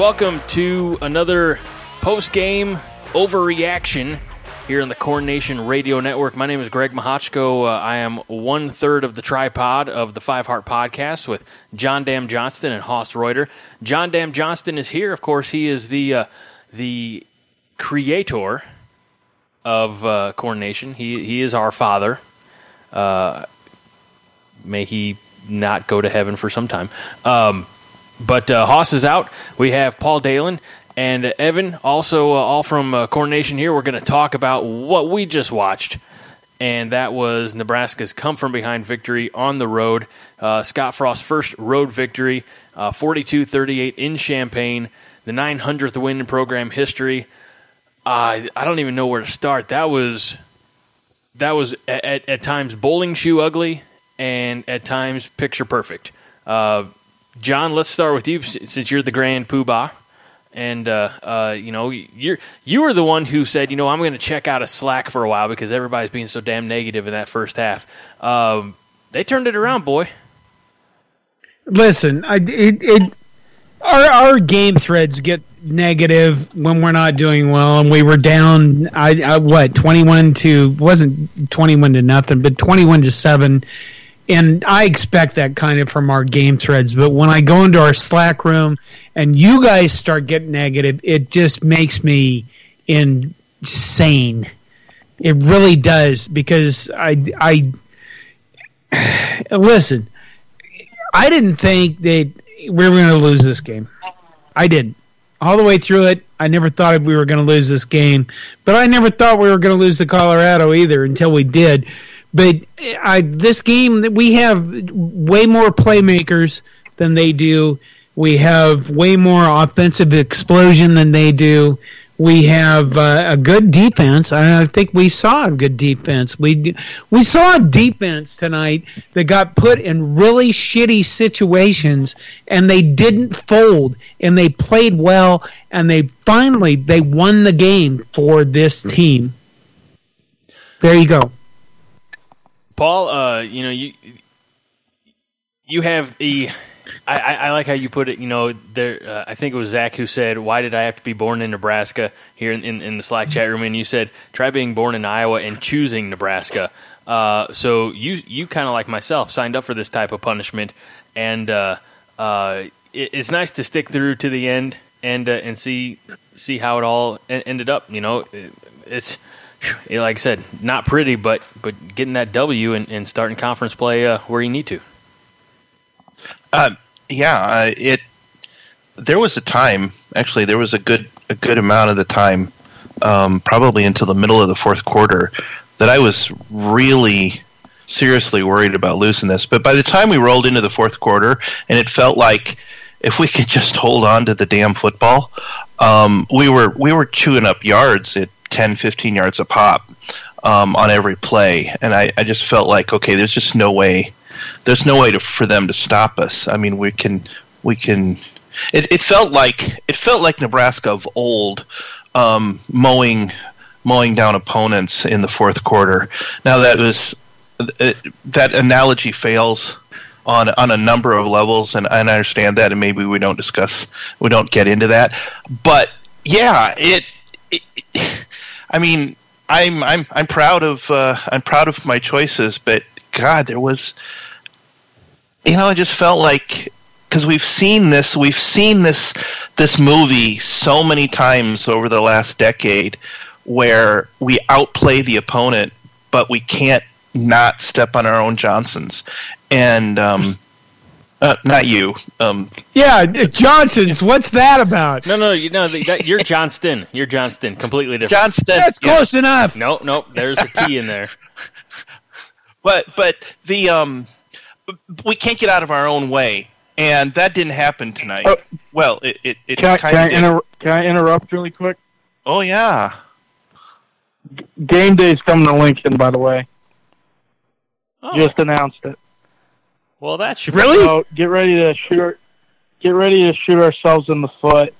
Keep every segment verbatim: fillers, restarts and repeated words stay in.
welcome to another post-game overreaction here on the Corn Nation Radio Network. My name is Greg Mahochko. Uh, I am one-third of the tripod of the Five Heart Podcast with John Dam Johnston and Hoss Reuter. John Dam Johnston is here. Of course, he is the uh, the creator of uh, Corn Nation. He, he is our father. Uh, may he not go to heaven for some time. Um, but uh, Hoss is out. We have Paul Dalen and uh, Evan, also uh, all from uh, Corn Nation here. We're going to talk about what we just watched, and that was Nebraska's come-from-behind victory on the road. Uh, Scott Frost's first road victory, uh, forty-two thirty-eight in Champaign, the nine hundredth win in program history. Uh, I don't even know where to start. That was, that was at, at, at times bowling shoe ugly, and at times picture perfect. Uh, John, let's start with you since you're the grand poobah. And, uh, uh, you know, you're, you were the one who said, you know, I'm going to check out of Slack for a while because everybody's being so damn negative in that first half. Um, they turned it around, boy. Listen, I, it, it, our, our game threads get negative when we're not doing well, and we were down, I, I what, twenty-one to, wasn't twenty-one to nothing, but twenty-one to seven. And I expect that kind of from our game threads. But when I go into our Slack room and you guys start getting negative, it just makes me insane. It really does, because I, I listen, I didn't think that we were going to lose this game. I didn't. All the way through it, I never thought we were going to lose this game. But I never thought we were going to lose to Colorado either until we did. But I, this game, we have way more playmakers than they do. We have way more offensive explosion than they do. We have uh, a good defense. I think we saw a good defense. We we saw a defense tonight that got put in really shitty situations, and they didn't fold, and they played well, and they finally they won the game for this team. There you go. Paul, uh, you know, you you have the – I I like how you put it, you know, there. Uh, I think it was Zach who said, why did I have to be born in Nebraska, here in, in, in the Slack chat room, and you said, try being born in Iowa and choosing Nebraska. Uh, so you you kind of, like myself, signed up for this type of punishment, and uh, uh, it, it's nice to stick through to the end and uh, and see see how it all ended up, you know. It, it's – Like I said, not pretty, but but getting that W and, and starting conference play uh, where you need to. Uh, yeah, uh, it. There was a time, actually, there was a good a good amount of the time, um, probably until the middle of the fourth quarter, that I was really seriously worried about losing this. But by the time we rolled into the fourth quarter, and it felt like if we could just hold on to the damn football, um, we were we were chewing up yards. It. ten, fifteen yards a pop um, on every play. And I, I just felt like, okay, there's just no way there's no way to, for them to stop us. I mean, we can we can it, it felt like it felt like Nebraska of old um, mowing mowing down opponents in the fourth quarter. Now that was it, that analogy fails on on a number of levels, and, and I understand that, and maybe we don't discuss we don't get into that. But yeah, it, it, it I mean, I'm I'm I'm proud of uh, I'm proud of my choices, but God, there was, you know, I just felt like because we've seen this we've seen this this movie so many times over the last decade, where we outplay the opponent, but we can't not step on our own Johnsons, and um, uh, not you. Um, yeah, Johnsons. What's that about? No, no, you know, that, you're Johnston. You're Johnston. Completely different. Johnston. That's close yeah. enough. No, no, there's a T in there. But but the um, we can't get out of our own way, and that didn't happen tonight. Oh, well, it it, it can, kind I, can, of I inter- can I interrupt really quick? Oh yeah. G- game day's coming to Lincoln, by the way. Oh. Just announced it. Well, that's really so get ready to shoot. Get ready to shoot ourselves in the foot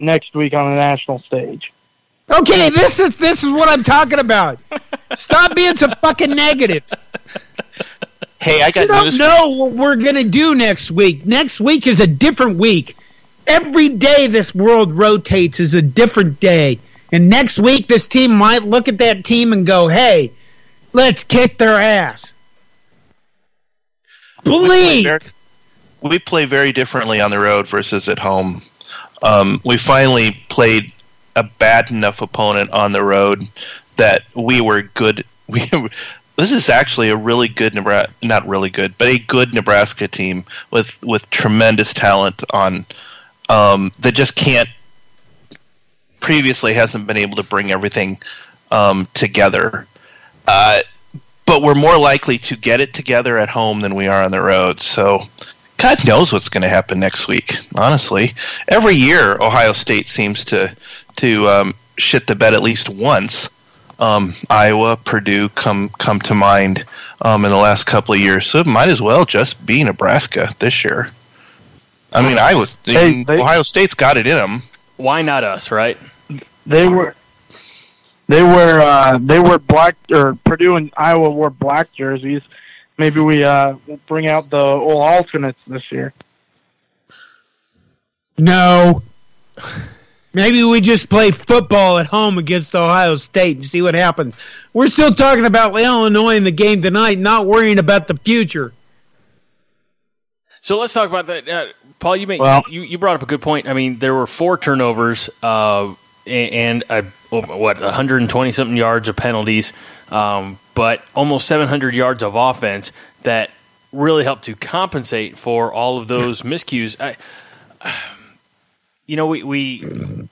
next week on the national stage. Okay, this is this is what I'm talking about. Stop being so fucking negative. Hey, I got. You don't know what we're gonna do next week. Next week is a different week. Every day this world rotates is a different day. And next week this team might look at that team and go, hey, let's kick their ass. Believe. We play very, we play very differently on the road versus at home. Um, we finally played a bad enough opponent on the road that we were good. We This is actually a really good Nebraska, not really good, but a good Nebraska team with, with tremendous talent on um, that just can't previously hasn't been able to bring everything um, together. Uh, but we're more likely to get it together at home than we are on the road. So God knows what's going to happen next week. Honestly, every year Ohio State seems to to um, shit the bed at least once. Um, Iowa, Purdue come come to mind um, in the last couple of years, so it might as well just be Nebraska this year. I mean, Iowa, they, they, Ohio State's got it in them. Why not us, right? They were, they were, uh, they were black, or Purdue and Iowa wore black jerseys. Maybe we uh, bring out the old alternates this year. No. Maybe we just play football at home against Ohio State and see what happens. We're still talking about Illinois in the game tonight, not worrying about the future. So let's talk about that. Uh, Paul, you, made, well, you you brought up a good point. I mean, there were four turnovers uh, and, uh, what, one hundred twenty-something yards of penalties, um, but almost seven hundred yards of offense that really helped to compensate for all of those miscues. I, You know, we, we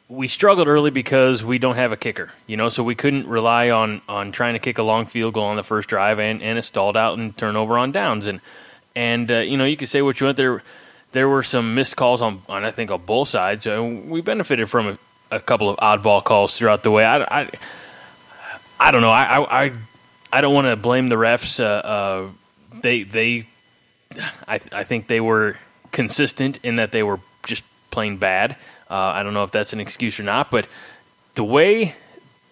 we struggled early because we don't have a kicker, you know, so we couldn't rely on, on trying to kick a long field goal on the first drive, and, and it stalled out and turnover on downs. And, and uh, you know, you could say what you want. There there were some missed calls on, on I think, on both sides. And we benefited from a, a couple of oddball calls throughout the way. I, I, I don't know. I, I, I don't want to blame the refs. Uh, uh, they, they I, I think they were consistent in that they were just playing bad. Uh, I don't know if that's an excuse or not, but the way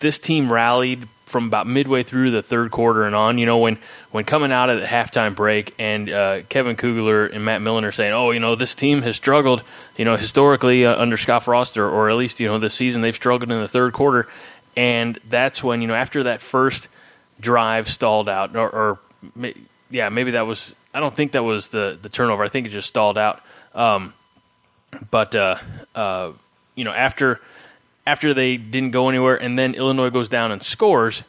this team rallied from about midway through the third quarter and on, you know, when, when coming out of the halftime break and uh, Kevin Kugler and Matt Millen are saying, oh, you know, this team has struggled, you know, historically uh, under Scott Frost, or, or at least, you know, this season they've struggled in the third quarter. And that's when, you know, after that first drive stalled out, or, or yeah, maybe that was, I don't think that was the, the turnover. I think it just stalled out. Um, But, uh, uh, you know, after after they didn't go anywhere and then Illinois goes down and scores,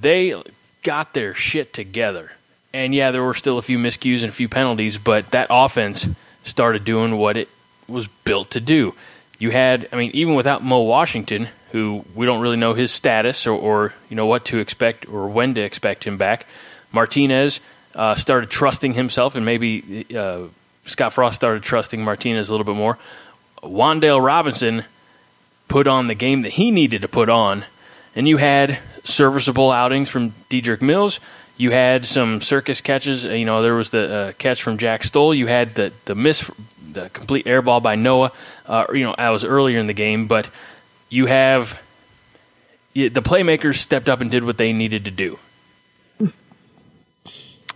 they got their shit together. And, yeah, there were still a few miscues and a few penalties, but that offense started doing what it was built to do. You had, I mean, even without Mo Washington, who we don't really know his status or, or you know, what to expect or when to expect him back, Martinez uh, started trusting himself and maybe uh, – Scott Frost started trusting Martinez a little bit more. Wandale Robinson put on the game that he needed to put on, and you had serviceable outings from Dedrick Mills. You had some circus catches. You know, there was the uh, catch from Jack Stoll. You had the the miss, the complete air ball by Noah. Uh, you know, that was earlier in the game, but you have the playmakers stepped up and did what they needed to do.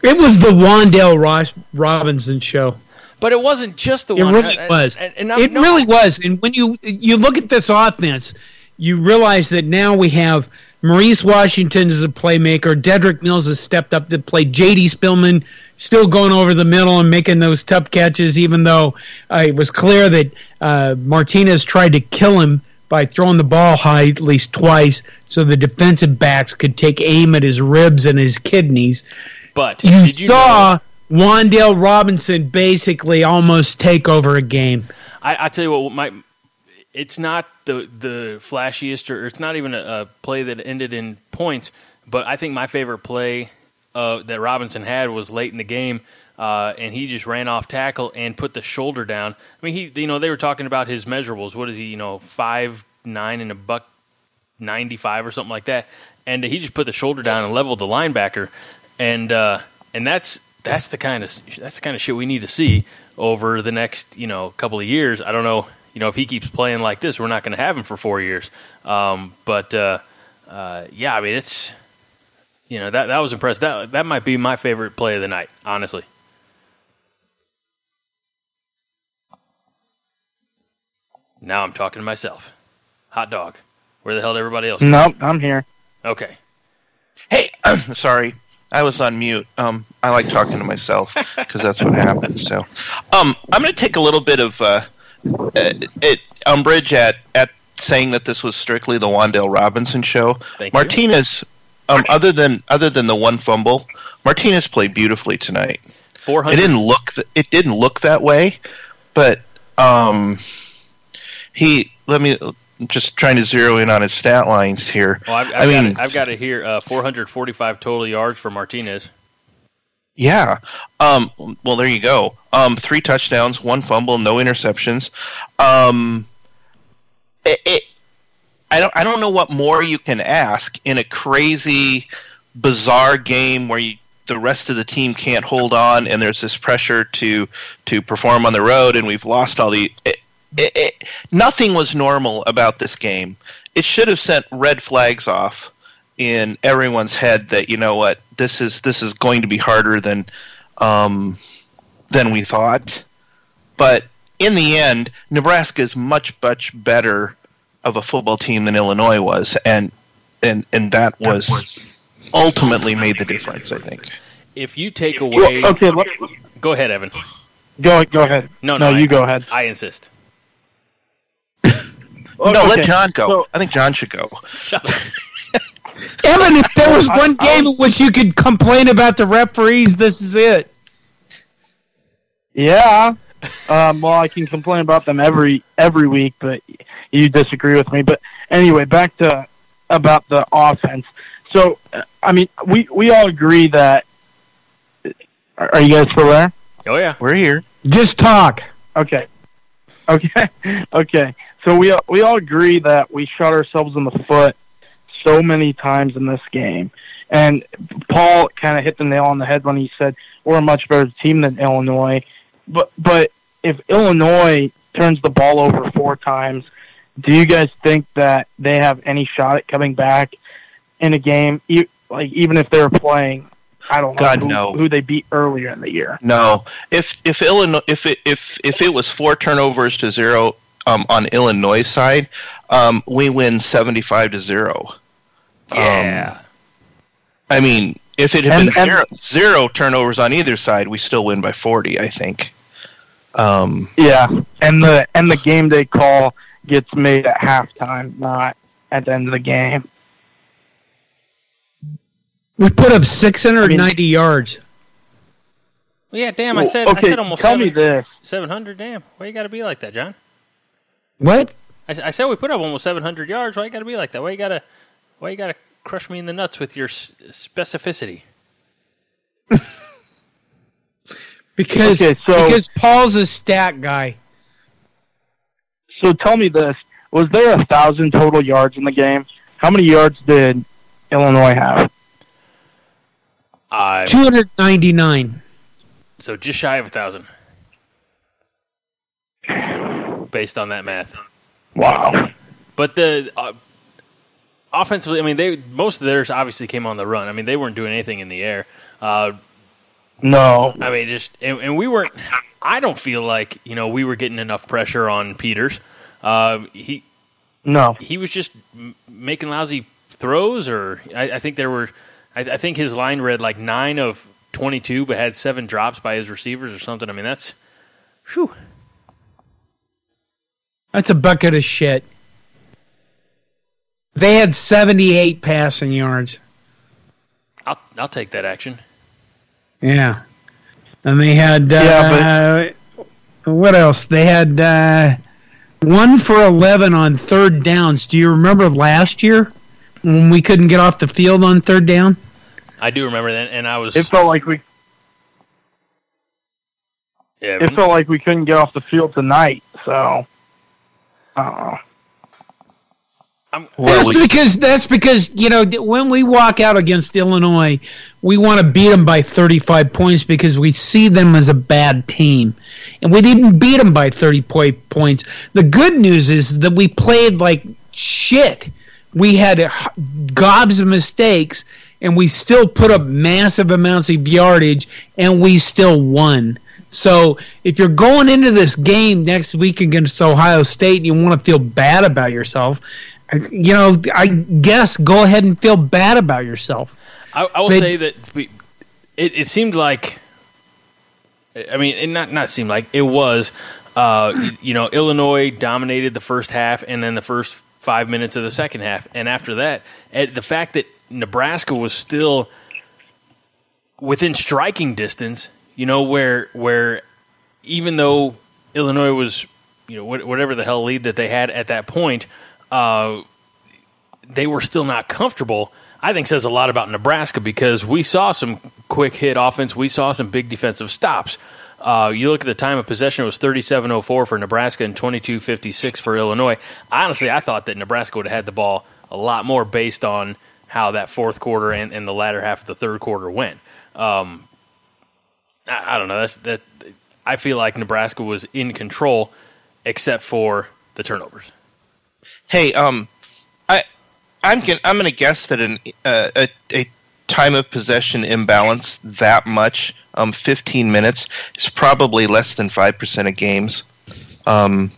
It was the Wandale Ro- Robinson show. But it wasn't just the one. It really was. And, and it no, really was. And when you you look at this offense, you realize that now we have Maurice Washington as a playmaker. Dedrick Mills has stepped up to play. J D. Spillman still going over the middle and making those tough catches, even though uh, it was clear that uh, Martinez tried to kill him by throwing the ball high at least twice so the defensive backs could take aim at his ribs and his kidneys. But you, did you saw... Know- Wandale Robinson basically almost take over a game. I, I tell you what, my it's not the the flashiest, or it's not even a, a play that ended in points, but I think my favorite play uh, that Robinson had was late in the game, uh, and he just ran off tackle and put the shoulder down. I mean, he you know, they were talking about his measurables. What is he, you know, five nine and a buck ninety-five or something like that, and he just put the shoulder down and leveled the linebacker, and uh, and that's That's the kind of that's the kind of shit we need to see over the next you know couple of years. I don't know you know if he keeps playing like this, we're not going to have him for four years. Um, but uh, uh, yeah, I mean it's you know that that was impressive. That that might be my favorite play of the night, honestly. Now I'm talking to myself. Hot dog. Where the hell did everybody else go? Nope, I'm here. Okay. Hey, sorry. I was on mute. Um, I like talking to myself because that's what happens. So, um, I'm going to take a little bit of uh, it, it, umbrage at, at saying that this was strictly the Wandale Robinson show. Thank Martinez, you. Um, other than other than the one fumble, Martinez played beautifully tonight. four hundred It didn't look. Th- it didn't look that way, but um, he. Let me. I'm just trying to zero in on his stat lines here. Well, I've, I've I mean, got to, I've got to hear uh, four forty-five total yards for Martinez. Yeah. Um, well, there you go. Um, three touchdowns, one fumble, no interceptions. Um, it, it, I don't. I don't know what more you can ask in a crazy, bizarre game where you, the rest of the team can't hold on, and there's this pressure to to perform on the road, and we've lost all the. It, It, it, nothing was normal about this game. It should have sent red flags off in everyone's head that, you know what, this is this is going to be harder than um, than we thought. But in the end, Nebraska is much, much better of a football team than Illinois was, and and, and that was, that was ultimately made the difference, I think. If you take away... Well, okay, let, go ahead, Evan. Go go ahead. No, no, no you I, go ahead. I insist. No, okay. Let John go. So, I think John should go. Shut up. Evan, if there was one game in which you could complain about the referees, this is it. Yeah. Um, well, I can complain about them every every week, but you disagree with me. But anyway, back to about the offense. So, I mean, we, we all agree that... Are you guys still there? Oh, yeah. We're here. Just talk. Okay. Okay. Okay. So we we all agree that we shot ourselves in the foot so many times in this game. And Paul kind of hit the nail on the head when he said we're a much better team than Illinois. But but if Illinois turns the ball over four times, do you guys think that they have any shot at coming back in a game, e- like even if they're playing, I don't know God, who, no. who they beat earlier in the year? No. If if Illinois if it, if if it was four turnovers to zero Um, on Illinois side, um, we win seventy-five to zero. Yeah, um, I mean, if it had and, been and zero, zero turnovers on either side, we still win by forty. I think. Um, yeah, and the and the game day call gets made at halftime, not at the end of the game. We put up six hundred and ninety I mean, yards. Well, yeah, damn! I said, okay, I said almost tell seven, me this seven hundred. Damn, why you got to be like that, John? What? I, I said we put up almost seven hundred yards. Why you got to be like that? Why you got to why you got to crush me in the nuts with your s- specificity? because okay, so, because Paul's a stat guy. So tell me this. Was there a one thousand total yards in the game? How many yards did Illinois have? I, two ninety-nine. So just shy of one thousand. Based on that math. Wow. But the uh, offensively, I mean, they most of theirs obviously came on the run. I mean, they weren't doing anything in the air. Uh, no. I mean, just and, and we weren't. I don't feel like you know we were getting enough pressure on Peters. Uh, he no. He was just m- making lousy throws, or I, I think there were. I, I think his line read like nine of twenty-two, but had seven drops by his receivers or something. I mean, that's whew. That's a bucket of shit. They had seventy-eight passing yards. I'll I'll take that action. Yeah. And they had... Uh, yeah, but... What else? They had uh, one for eleven on third downs. Do you remember last year when we couldn't get off the field on third down? I do remember that, and I was... It felt like we... Yeah, it felt like we couldn't get off the field tonight, so... Uh, I'm, that's well, we, because that's because you know when we walk out against Illinois, we want to beat them by thirty-five points because we see them as a bad team, and we didn't beat them by thirty points. The good news is that we played like shit. We had gobs of mistakes, and we still put up massive amounts of yardage, and we still won. So if you're going into this game next week against Ohio State and you want to feel bad about yourself, you know, I guess go ahead and feel bad about yourself. I, I will they, say that we, it, it seemed like, I mean, it not not seemed like, it was, uh, you know, Illinois dominated the first half and then the first five minutes of the second half. And after that, the fact that Nebraska was still within striking distance, you know, where where even though Illinois was, you know, whatever the hell lead that they had at that point, uh, they were still not comfortable, I think says a lot about Nebraska, because we saw some quick hit offense. We saw some big defensive stops. Uh, you look at the time of possession, it was thirty-seven oh four for Nebraska and twenty-two fifty-six for Illinois. Honestly, I thought that Nebraska would have had the ball a lot more based on how that fourth quarter and, and the latter half of the third quarter went. Um, I, I don't know. That's, that I feel like Nebraska was in control except for the turnovers. Hey, um, I, I'm gonna, I'm going to guess that an uh, a, a time of possession imbalance that much, um, fifteen minutes, is probably less than five percent of games. Um,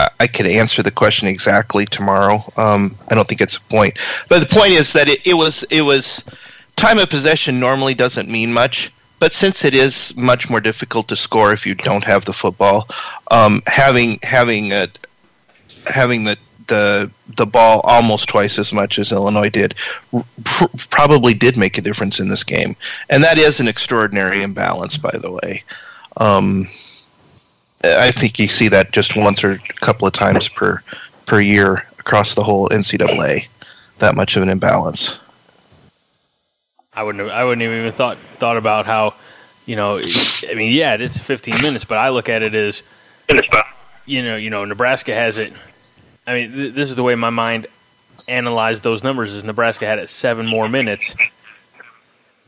I, I could answer the question exactly tomorrow. Um, I don't think it's a point, but the point is that it, it was it was time of possession normally doesn't mean much, but since it is much more difficult to score if you don't have the football, um, having having a, having the the the ball almost twice as much as Illinois did pr- probably did make a difference in this game. And that is an extraordinary imbalance, by the way. Um, I think you see that just once or a couple of times per per year across the whole N C double A, that much of an imbalance. I wouldn't have, I wouldn't have even thought thought about how, you know, I mean, yeah, it's fifteen minutes, but I look at it as, you know, you know, Nebraska has it. I mean, th- this is the way my mind analyzed those numbers, is Nebraska had it seven more minutes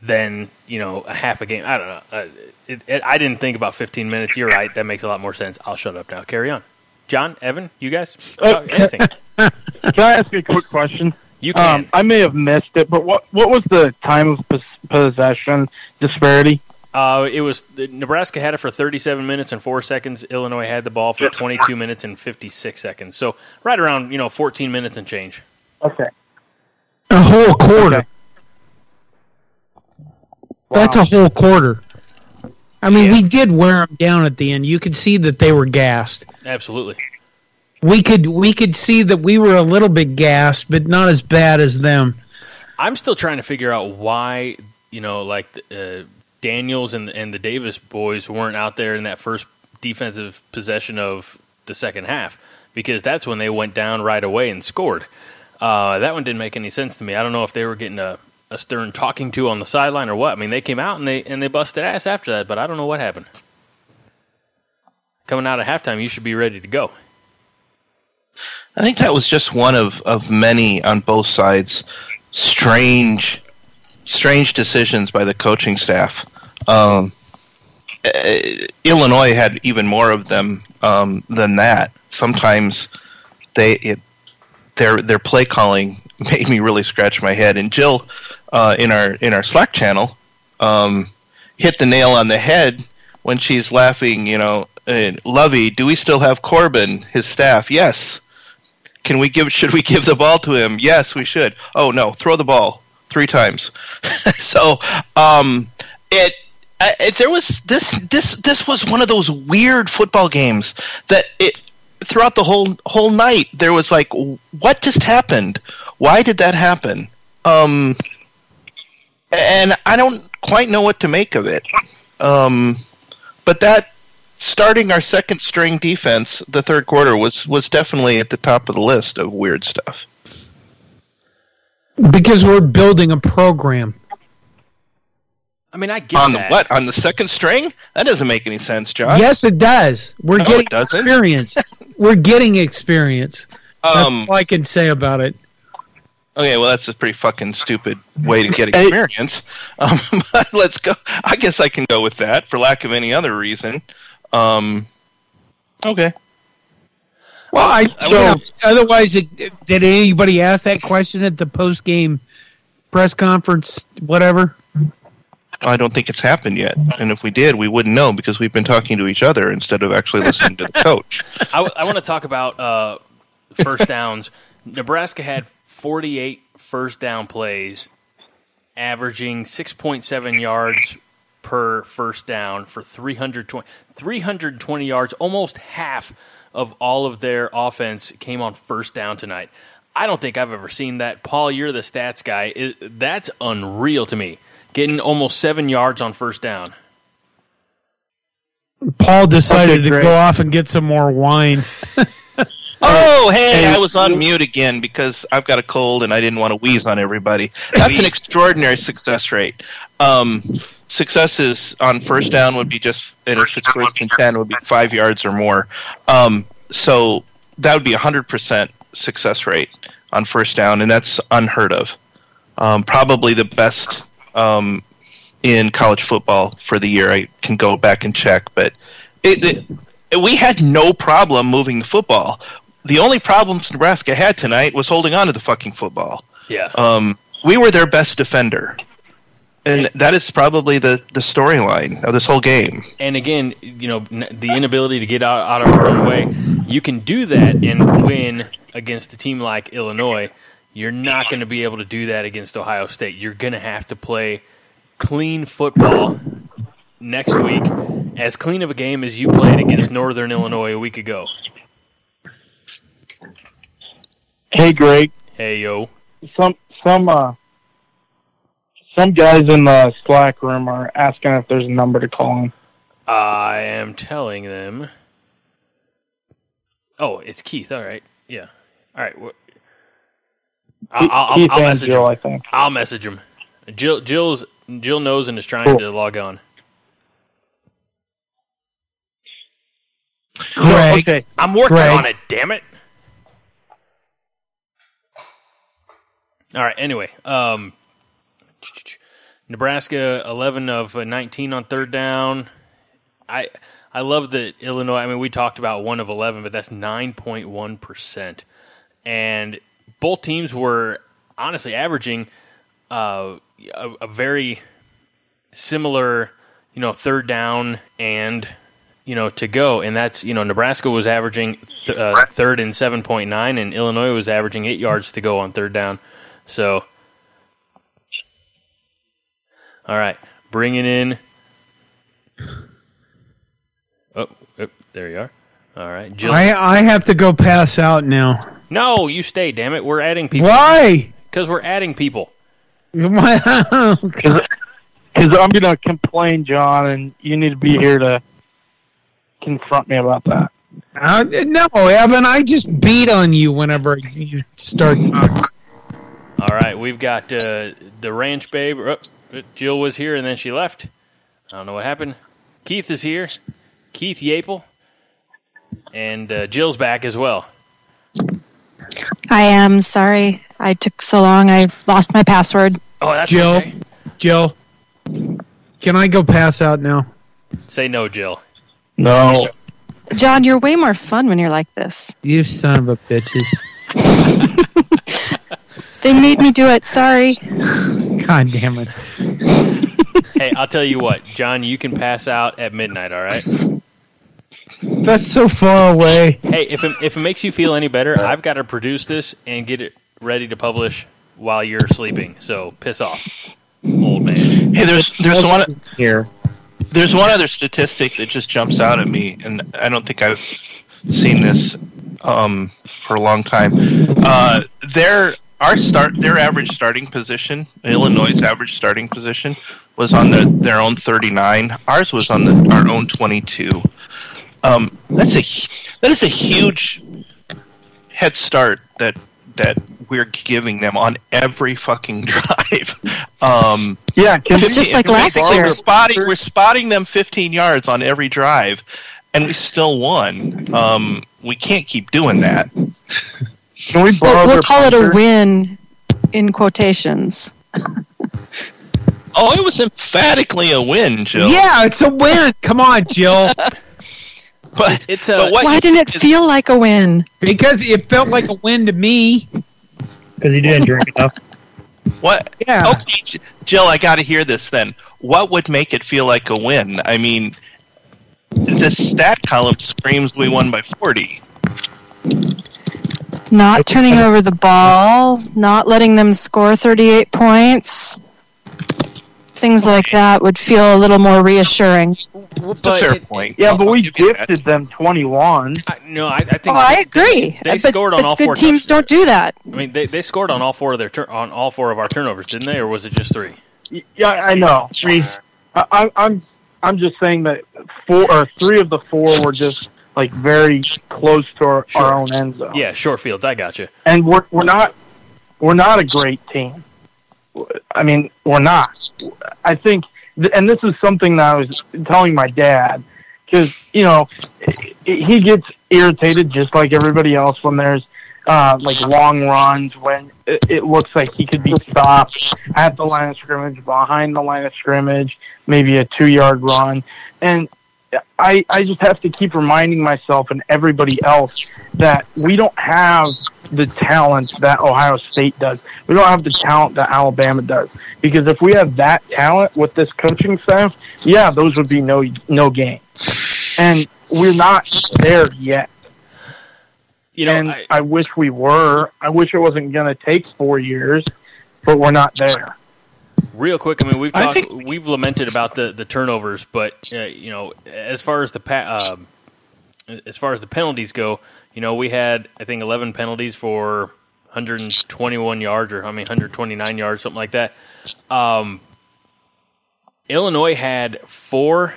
than, you know, a half a game. I don't know. Uh, it, it, I didn't think about fifteen minutes. You're right. That makes a lot more sense. I'll shut up now. Carry on. John, Evan, you guys? Uh, anything. Can I ask you a quick question? You can. Um, I may have missed it, but what what was the time of pos- possession disparity? Uh, it was Nebraska had it for thirty-seven minutes and four seconds. Illinois had the ball for twenty-two minutes and fifty-six seconds. So right around, you know, fourteen minutes and change. Okay, a whole quarter. Okay. Wow. That's a whole quarter. I mean, yeah. We did wear them down at the end. You could see that they were gassed. Absolutely. We could we could see that we were a little bit gassed, but not as bad as them. I'm still trying to figure out why, you know, like. The, uh, Daniels and and the Davis boys weren't out there in that first defensive possession of the second half, because that's when they went down right away and scored. Uh, that one didn't make any sense to me. I don't know if they were getting a, a stern talking to on the sideline or what. I mean, they came out and they and they busted ass after that, but I don't know what happened. Coming out of halftime, you should be ready to go. I think that was just one of, of many on both sides. Strange... Strange decisions by the coaching staff. Um, uh, Illinois had even more of them um, than that. Sometimes they it, their their play calling made me really scratch my head. And Jill uh, in our in our Slack channel um, hit the nail on the head when she's laughing. You know, Lovey, do we still have Corbin? His staff, yes. Can we give? Should we give the ball to him? Yes, we should. Oh no, throw the ball. Three times. so um, it, it there was this this this was one of those weird football games that it throughout the whole whole night there was like, what just happened? Why did that happen? Um, and I don't quite know what to make of it. Um, but that starting our second string defense the third quarter was was definitely at the top of the list of weird stuff. Because we're building a program. I mean, I get on the, that. What? On the second string? That doesn't make any sense, Josh. Yes, it does. We're no, getting experience. we're getting experience. Um, that's all I can say about it. Okay, well, that's a pretty fucking stupid way to get experience. um, but let's go. I guess I can go with that for lack of any other reason. Um, okay. Well, I, I you know, otherwise, it, did anybody ask that question at the post-game press conference, whatever? I don't think it's happened yet. And if we did, we wouldn't know because we've been talking to each other instead of actually listening to the coach. I, I want to talk about uh, first downs. Nebraska had forty-eight first down plays, averaging six point seven yards per first down for three hundred twenty, three hundred twenty yards. Almost half of all of their offense came on first down tonight. I don't think I've ever seen that. Paul, you're the stats guy. It, that's unreal to me. Getting almost seven yards on first down. Paul decided to go off and get some more wine. Oh, hey, I was on mute again because I've got a cold and I didn't want to wheeze on everybody. That's an extraordinary success rate. Um, successes on first down would be just, and if it's first and ten, would be five yards or more. Um, so that would be one hundred percent success rate on first down, and that's unheard of. Um, probably the best um, in college football for the year. I can go back and check, but it, it, we had no problem moving the football. The only problems Nebraska had tonight was holding on to the fucking football. Yeah, um, we were their best defender, and that is probably the, the storyline of this whole game. And again, you know, the inability to get out, out of our own way. You can do that and win against a team like Illinois. You're not going to be able to do that against Ohio State. You're going to have to play clean football next week, as clean of a game as you played against Northern Illinois a week ago. Hey, Greg. Hey, yo. Some some uh, some guys in the Slack room are asking if there's a number to call them. I am telling them. Oh, it's Keith. All right. Yeah. All right. I'll, I'll, Keith I'll message Jill, him. I think. I'll message him. Jill Jill's Jill knows and is trying cool. to log on. Greg. No, okay. I'm working Greg. on it. Damn it. All right, anyway, um, Nebraska, eleven of nineteen on third down. I I love that Illinois, I mean, we talked about one of eleven, but that's nine point one percent. And both teams were honestly averaging uh, a, a very similar, you know, third down and, you know, to go. And that's, you know, Nebraska was averaging th- uh, third and seven point nine, and Illinois was averaging eight yards to go on third down. So, all right, bringing in. Oh, oh, there you are. All right, Jill. I I have to go pass out now. No, you stay. Damn it, we're adding people. Why? Because we're adding people. Because I'm gonna complain, John, and you need to be here to confront me about that. Uh, no, Evan, I just beat on you whenever you start talking. All right, we've got uh, the Ranch Babe. Oops, Jill was here, and then she left. I don't know what happened. Keith is here. Keith Yapel. And uh, Jill's back as well. I am sorry. I took so long. I lost my password. Oh, that's Jill, okay. Jill, can I go pass out now? Say no, Jill. No. John, you're way more fun when you're like this. You son of a bitches. They made me do it. Sorry. God damn it. Hey, I'll tell you what, John, you can pass out at midnight, all right? That's so far away. Hey, if it, if it makes you feel any better, I've got to produce this and get it ready to publish while you're sleeping. So piss off, old man. Hey, there's there's one here. There's one other statistic that just jumps out at me, and I don't think I've seen this um, for a long time. Uh, there. Our start, their average starting position, Illinois' average starting position, was on the, their own thirty-nine. Ours was on the, our own twenty-two. Um, that's a that is a huge head start that that we're giving them on every fucking drive. Um, yeah, it's just like last year. We're spotting, we're spotting them fifteen yards on every drive, and we still won. Um, we can't keep doing that. Can we borrow we'll call punter? It a win in quotations. Oh, it was emphatically a win, Jill. Yeah, it's a win. Come on, Jill. But, it's a, but why you, didn't it feel like a win? Because it felt like a win to me. Because he didn't drink enough. What? Yeah. Okay, Jill, I got to hear this then. what would make it feel like a win? I mean, the stat column screams we won by forty. Not turning over the ball, not letting them score thirty-eight points, things like that would feel a little more reassuring. But That's their it, point. Yeah, but we gifted them twenty-one. I, no, I, I think. Oh, I agree. They, they but, scored on but all good four. Good teams don't do that. I mean, they, they scored on all four of their tur- on all four of our turnovers, didn't they? Or was it just three? Yeah, I know. I mean, I, I, I'm I'm just saying that four or three of the four were just like very close to our, sure. our own end zone. Yeah, short fields. I got you. And we're we're not we're not a great team. I mean, we're not. I think, and this is something that I was telling my dad, because, you know, he gets irritated just like everybody else when there's, uh, like, long runs, when it looks like he could be stopped at the line of scrimmage, behind the line of scrimmage, maybe a two-yard run. And I, I just have to keep reminding myself and everybody else that we don't have the talent that Ohio State does. We don't have the talent that Alabama does. Because if we had that talent with this coaching staff, yeah, those would be no no game. And we're not there yet. You know, and I, I wish we were. I wish it wasn't going to take four years, but we're not there. Real quick, I mean, we've talked, I think, we've lamented about the, the turnovers, but uh, you know, as far as the pa- uh, as far as the penalties go, you know, we had I think eleven penalties for one hundred twenty-one yards, or I mean, one hundred twenty-nine yards, something like that. Um, Illinois had four,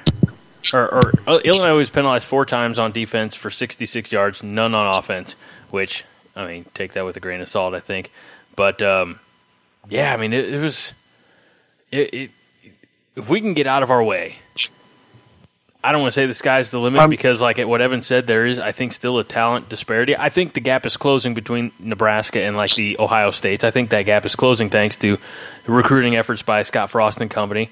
or, or uh, Illinois was penalized four times on defense for sixty-six yards, none on offense. Which, I mean, take that with a grain of salt, I think. But um, yeah, I mean, it, it was. It, it, if we can get out of our way, I don't want to say the sky's the limit, um, because, like what Evan said, there is, I think, still a talent disparity. I think the gap is closing between Nebraska and like the Ohio States. I think that gap is closing thanks to recruiting efforts by Scott Frost and company.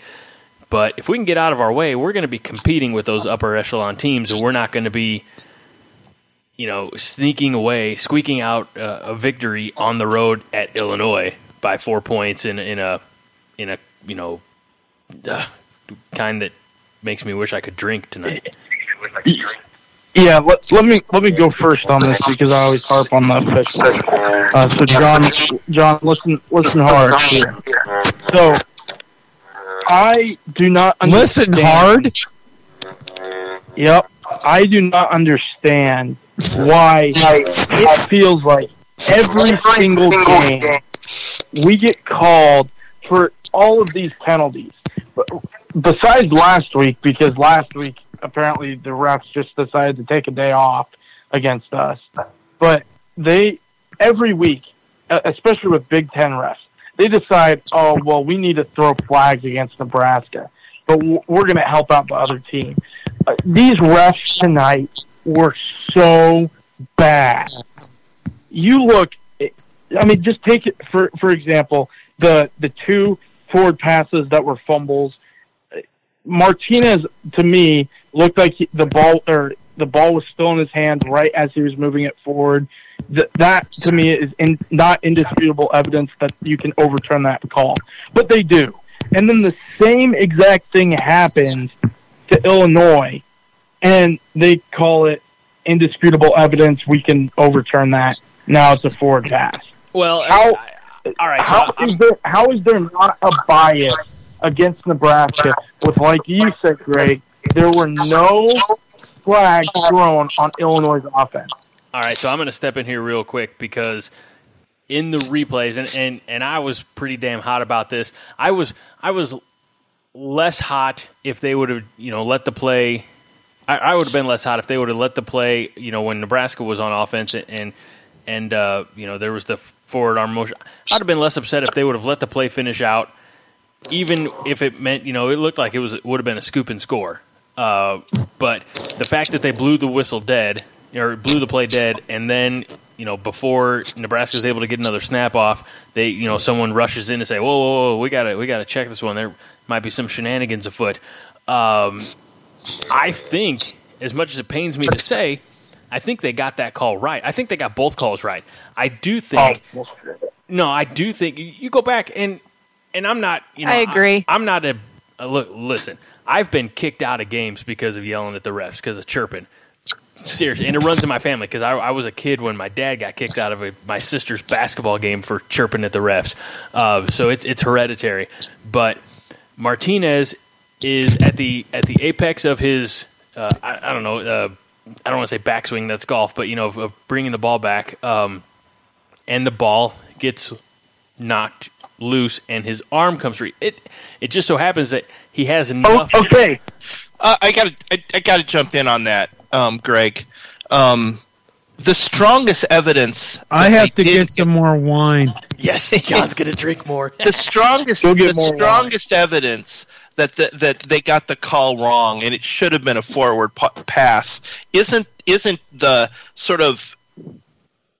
But if we can get out of our way, we're going to be competing with those upper echelon teams, and we're not going to be, you know, sneaking away, squeaking out uh, a victory on the road at Illinois by four points in in a in a. You know, uh, kind that makes me wish I could drink tonight. Yeah, let, let me let me go first on this, because I always harp on the official. Uh, so John, John, listen, listen hard here. So I do not understand. Listen hard. Yep, I do not understand why it feels like every single game we get called for all of these penalties. But besides last week, because last week apparently the refs just decided to take a day off against us. But they, every week, especially with Big Ten refs, they decide, oh, well, we need to throw flags against Nebraska, but we're going to help out the other team. Uh, these refs tonight were so bad. You look, I mean, just take it, for, for example, the the two forward passes that were fumbles. Martinez, to me, looked like he, the ball or the ball was still in his hand right as he was moving it forward. Th- that, to me, is in, not indisputable evidence that you can overturn that call. But they do. And then the same exact thing happens to Illinois, and they call it indisputable evidence. We can overturn that. Now it's a forward pass. Well, How, I- All right. So how, is there, how is there not a bias against Nebraska with, like you said, Greg, there were no flags thrown on Illinois' offense? All right, so I'm going to step in here real quick, because in the replays, and, and, and I was pretty damn hot about this. I was I was less hot if they would have, you know, let the play. I, I would have been less hot if they would have let the play, you know, when Nebraska was on offense, and and uh, you know, there was the forward arm motion. I'd have been less upset if they would have let the play finish out, even if it meant, you know, it looked like it was, it would have been a scoop and score. Uh, but the fact that they blew the whistle dead, or blew the play dead, and then, you know, before Nebraska was able to get another snap off, they, you know, someone rushes in to say, whoa, whoa, whoa, we gotta, we gotta check this one. There might be some shenanigans afoot. Um, I think, as much as it pains me to say, I think they got that call right. I think they got both calls right. I do think oh. – no, I do think – you go back, and and I'm not – you know, I agree. I, I'm not a – Uh, look, listen, I've been kicked out of games because of yelling at the refs, because of chirping. Seriously, and it runs in my family because I, I was a kid when my dad got kicked out of a, my sister's basketball game for chirping at the refs. Uh, so it's it's hereditary. But Martinez is at the at the apex of his uh, I, I don't know uh, I don't want to say backswing, that's golf, but you know, of, of bringing the ball back, um, and the ball gets knocked loose and his arm comes free. It it just so happens that he has enough. Oh, okay, uh, I got I, I got to jump in on that. Um, Greg, um, the strongest evidence. I have to get some more wine. Yes, John's gonna drink more. The strongest, the strongest evidence that the, that they got the call wrong and it should have been a forward pass isn't isn't the sort of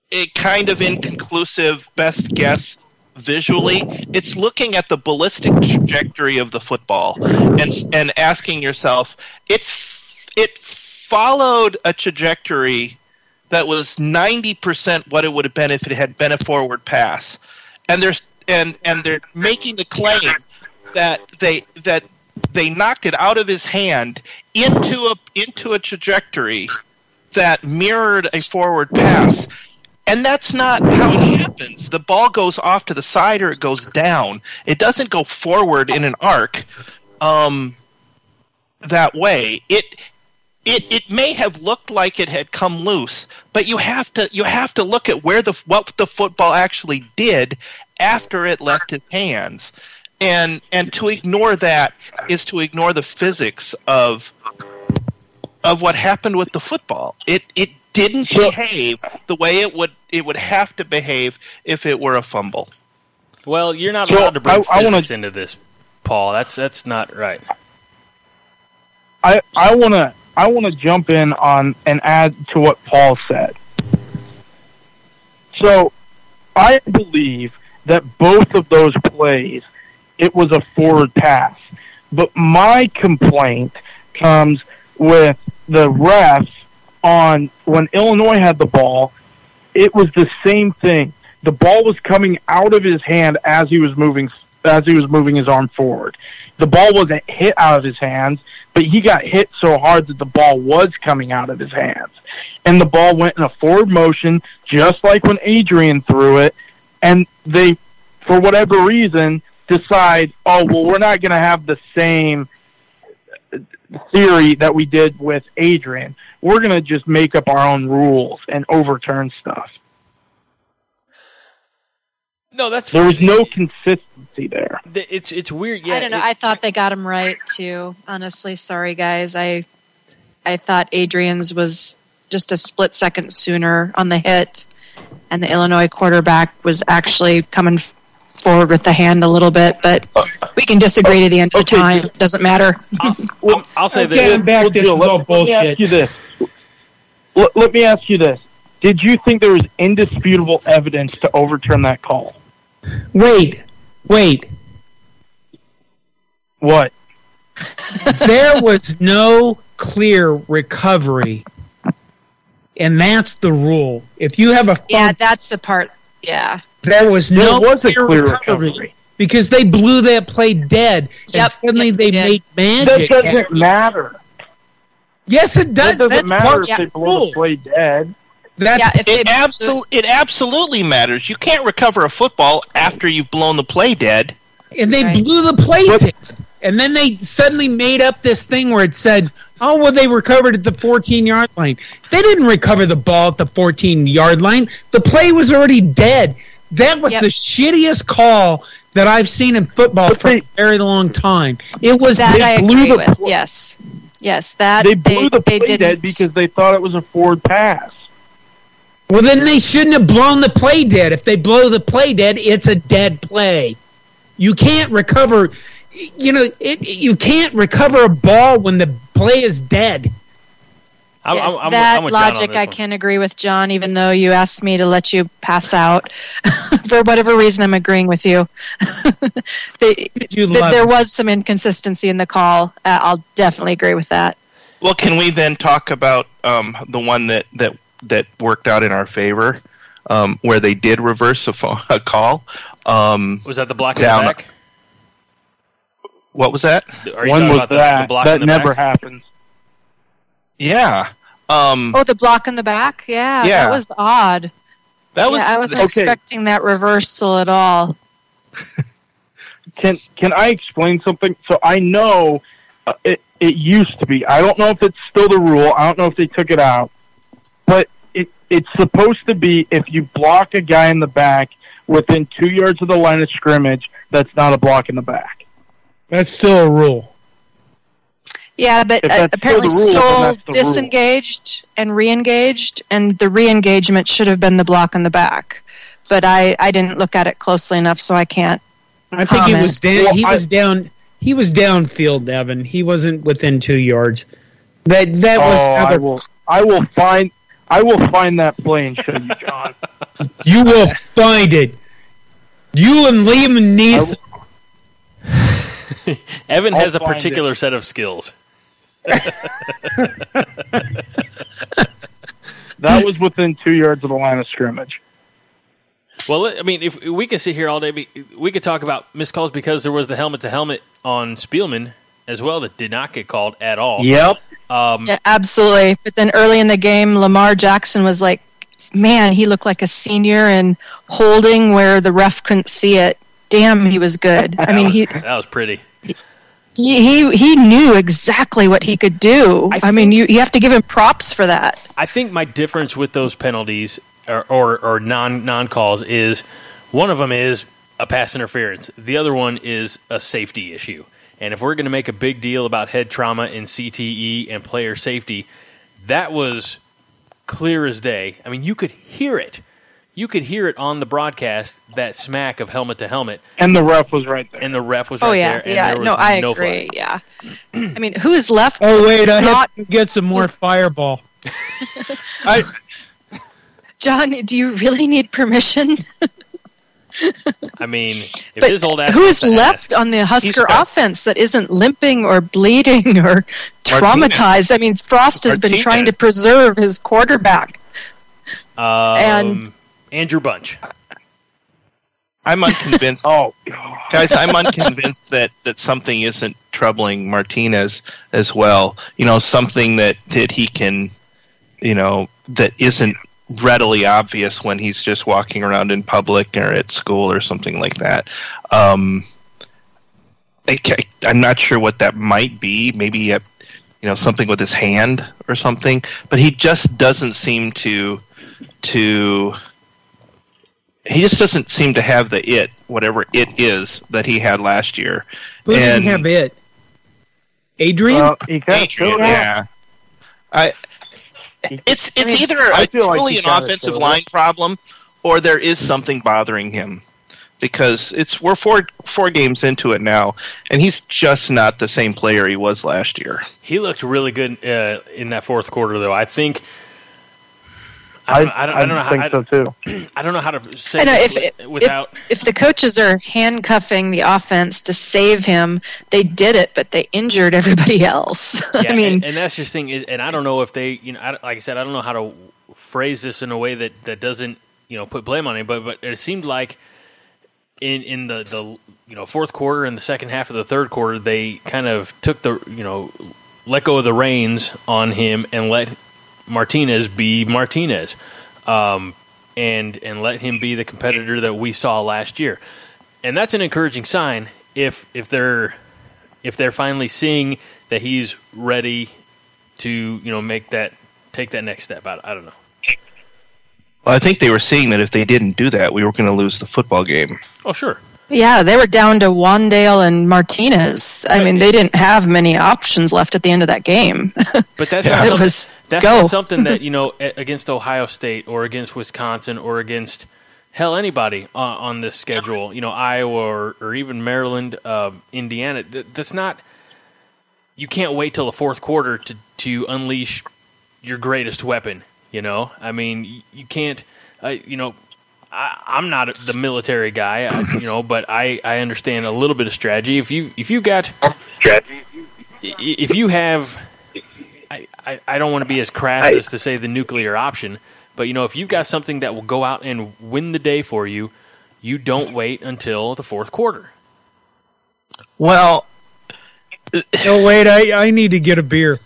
a kind of inconclusive best guess. Visually, it's looking at the ballistic trajectory of the football and and asking yourself, it's it. followed a trajectory that was ninety percent what it would have been if it had been a forward pass, and they're and and they're making the claim that they that they knocked it out of his hand into a into a trajectory that mirrored a forward pass, and that's not how it happens. The ball goes off to the side or it goes down. It doesn't go forward in an arc um, that way. It. It it may have looked like it had come loose, but you have to you have to look at where the what the football actually did after it left his hands, and and to ignore that is to ignore the physics of of what happened with the football. It it didn't behave the way it would it would have to behave if it were a fumble. Well, you're not allowed to bring I, physics I wanna, into this, Paul. That's that's not right. I I want to. I want to jump in on and add to what Paul said. So I believe that both of those plays, it was a forward pass. But my complaint comes with the refs on when Illinois had the ball, it was the same thing. The ball was coming out of his hand as he was moving, as he was moving his arm forward. The ball wasn't hit out of his hands, but he got hit so hard that the ball was coming out of his hands. And the ball went in a forward motion, just like when Adrian threw it, and they, for whatever reason, decide, oh, well, we're not going to have the same theory that we did with Adrian. We're going to just make up our own rules and overturn stuff. No, that's there was no consistency there. It's it's weird. Yeah, I don't know. It, I thought they got him right too. Honestly, sorry guys. I I thought Adrian's was just a split second sooner on the hit, and the Illinois quarterback was actually coming forward with the hand a little bit. But we can disagree to the end of okay, time. It doesn't matter. I'll, well, I'll say okay, this. Back we'll this is all let, bullshit. Let me ask you this. Let, let me ask you this. Did you think there was indisputable evidence to overturn that call? Wait, wait. What? There was no clear recovery, and that's the rule. If you have a phone, yeah, that's the part. Yeah, there was no there was clear, clear recovery, recovery because they blew that play dead, yep, and suddenly yep, they, they made magic. That doesn't happen. Matter. Yes, it does. It doesn't that's matter part, if yeah. they blew cool. the play dead. That's, yeah, it, absolu- it absolutely matters. You can't recover a football after you've blown the play dead. And they right. blew the play dead. And then they suddenly made up this thing where it said, oh, well, they recovered at the fourteen-yard line. They didn't recover the ball at the fourteen-yard line. The play was already dead. That was yep. the shittiest call that I've seen in football for a very long time. It was that they I blew agree the with, pl- yes. Yes, that they blew they, the play they dead because they thought it was a forward pass. Well, then they shouldn't have blown the play dead. If they blow the play dead, it's a dead play. You can't recover, you know, it, you can't recover a ball when the play is dead. I'm, yes, I'm, that I'm with John logic, on this I one. Can agree with John, even though you asked me to let you pass out. For whatever reason, I'm agreeing with you. the, you the, there it. was some inconsistency in the call. Uh, I'll definitely agree with that. Well, can we then talk about um, the one that, that – that worked out in our favor, um, where they did reverse a, phone, a call. Um, was that the block in the back? What was that? Are you one was about that. The, the block that in the never back? Happens. Yeah. Um, oh, the block in the back? Yeah, yeah. That was odd. That was, yeah, I wasn't okay. expecting that reversal at all. Can can I explain something? So I know uh, it, it used to be. I don't know if it's still the rule. I don't know if they took it out. But it it's supposed to be if you block a guy in the back within two yards of the line of scrimmage, that's not a block in the back. That's still a rule. Yeah, but uh, apparently rule, Stoll disengaged rule. and re-engaged, and the re-engagement should have been the block in the back. But I, I didn't look at it closely enough, so I can't I comment. think it was down. Well, he I, was down. He was downfield, Evan. He wasn't within two yards. That that oh, was. Other... I will. I will find. I will find that play and show you, John. You will find it. You and Liam Neeson. Evan I'll has a particular it. set of skills. That was within two yards of the line of scrimmage. Well, I mean, if we could sit here all day, we could talk about missed calls because there was the helmet-to-helmet on Spielman as well that did not get called at all. Yep. Um, yeah, absolutely. But then early in the game, Lamar Jackson was like, man, he looked like a senior and holding where the ref couldn't see it. Damn, he was good. I mean, was, he that was pretty. He, he he knew exactly what he could do. I, I think, mean, you, you have to give him props for that. I think my difference with those penalties Or, or or non non calls is one of them is a pass interference. The other one is a safety issue. And if we're going to make a big deal about head trauma and C T E and player safety, that was clear as day. I mean, you could hear it. You could hear it on the broadcast, that smack of helmet to helmet. And the ref was right there. And the ref was oh, right yeah, there. And yeah, there was no, I no agree. Flag. Yeah, I mean, who is left? Oh wait, I not- have to get some more fireball. I. John, do you really need permission? I mean, if his old ass who is left ask, on the Husker offense that isn't limping or bleeding or traumatized? Martinez. I mean, Frost has Martinez. been trying to preserve his quarterback. Um, and Andrew Bunch. I'm unconvinced. oh, guys, I'm unconvinced that, that something isn't troubling Martinez as well. You know, something that, that he can, you know, that isn't readily obvious when he's just walking around in public or at school or something like that. Um, I, I'm not sure what that might be. Maybe a, you know something with his hand or something. But he just doesn't seem to to. He just doesn't seem to have the it, whatever it is that he had last year. Who didn't have it? Adrian. Uh, he Adrian yeah. I. It's it's I mean, either it's like really an offensive line problem, or there is something bothering him, because it's we're four four games into it now, and he's just not the same player he was last year. He looked really good uh, in that fourth quarter, though. I think I don't, I, I don't, I don't I know think how, so I, too. I don't know how to say know, if, it without if, if the coaches are handcuffing the offense to save him, they did it, but they injured everybody else. Yeah, I mean, and, and that's just thing. And I don't know if they, you know, I, like I said, I don't know how to phrase this in a way that, that doesn't, you know, put blame on anybody. But, but it seemed like in in the, the you know fourth quarter and the second half of the third quarter, they kind of took the you know let go of the reins on him and let Martinez be Martinez, um, and and let him be the competitor that we saw last year, and that's an encouraging sign. If if they're if they're finally seeing that he's ready to you know make that take that next step, I, I don't know. Well, I think they were seeing that if they didn't do that, we were going to lose the football game. Oh, sure. Yeah, they were down to Wandale and Martinez. I mean, they didn't have many options left at the end of that game. But that's, yeah. not, something, that's not something that, you know, against Ohio State or against Wisconsin or against, hell, anybody uh, on this schedule, you know, Iowa or, or even Maryland, uh, Indiana, that's not – you can't wait till the fourth quarter to, to unleash your greatest weapon, you know. I mean, you can't uh, – you know – I, I'm not the military guy, you know, but I, I understand a little bit of strategy. If you if you got strategy, if you have, I, I, I don't want to be as crass I, as to say the nuclear option, but you know, if you've got something that will go out and win the day for you, you don't wait until the fourth quarter. Well, No, wait, I, I need to get a beer.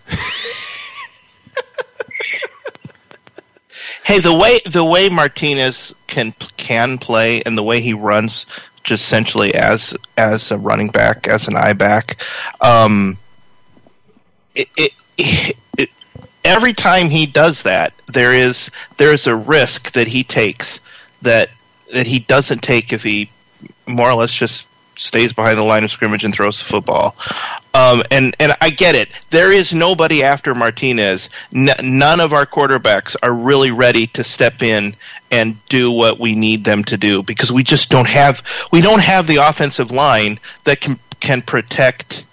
Hey, the way the way Martinez can can play and the way he runs, just essentially as as a running back, as an eye back, um, it, it, it, it, every time he does that, there is there is a risk that he takes that that he doesn't take if he more or less just stays behind the line of scrimmage and throws the football. Um, and, and I get it. There is nobody after Martinez. N- none of our quarterbacks are really ready to step in and do what we need them to do because we just don't have we don't have the offensive line that can can protect.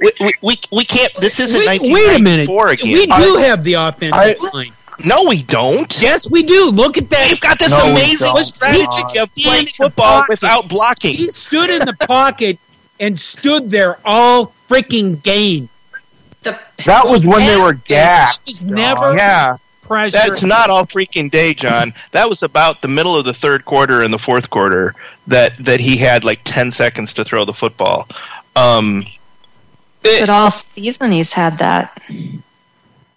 We we, we, we can't. This isn't nineteen ninety-four again. Wait a minute. We do have the offensive I, line. No, we don't. Yes, we do. Look at that. We've got this no, amazing strategy of playing football without blocking. He stood in the pocket and stood there all freaking game. The that was when they were gassed. Was never yeah. pressure. That's not all freaking day, John. That was about the middle of the third quarter and the fourth quarter that, that he had like ten seconds to throw the football. Um, but it, all season he's had that.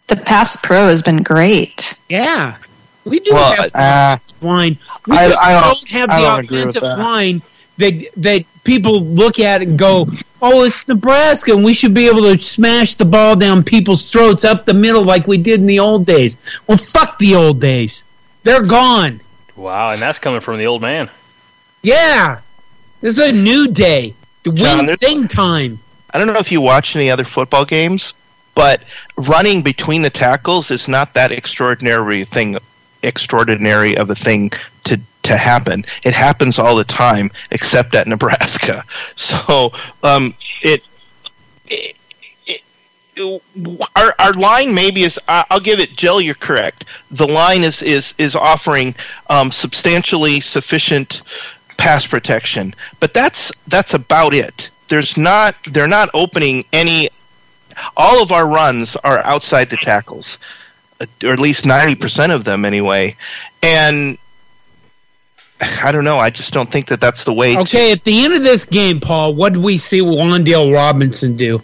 The past pro has been great. Yeah. We do well, have uh, the line. We I, just I don't, don't have I the don't offensive that. line that, that people look at and go, oh, it's Nebraska, and we should be able to smash the ball down people's throats up the middle like we did in the old days. Well, fuck the old days. They're gone. Wow, and that's coming from the old man. Yeah. This is a new day. The win sing time. I don't know if you watch any other football games, but running between the tackles is not that extraordinary thing, extraordinary of a thing to to happen. It happens all the time, except at Nebraska. So um, it, it, it, it our our line maybe is. I'll give it, Jill. You're correct. The line is is is offering um, substantially sufficient pass protection, but that's that's about it. There's not. They're not opening any. All of our runs are outside the tackles, or at least ninety percent of them anyway. And I don't know. I just don't think that that's the way. Okay, to- at the end of this game, Paul, what did we see Wandale Robinson do?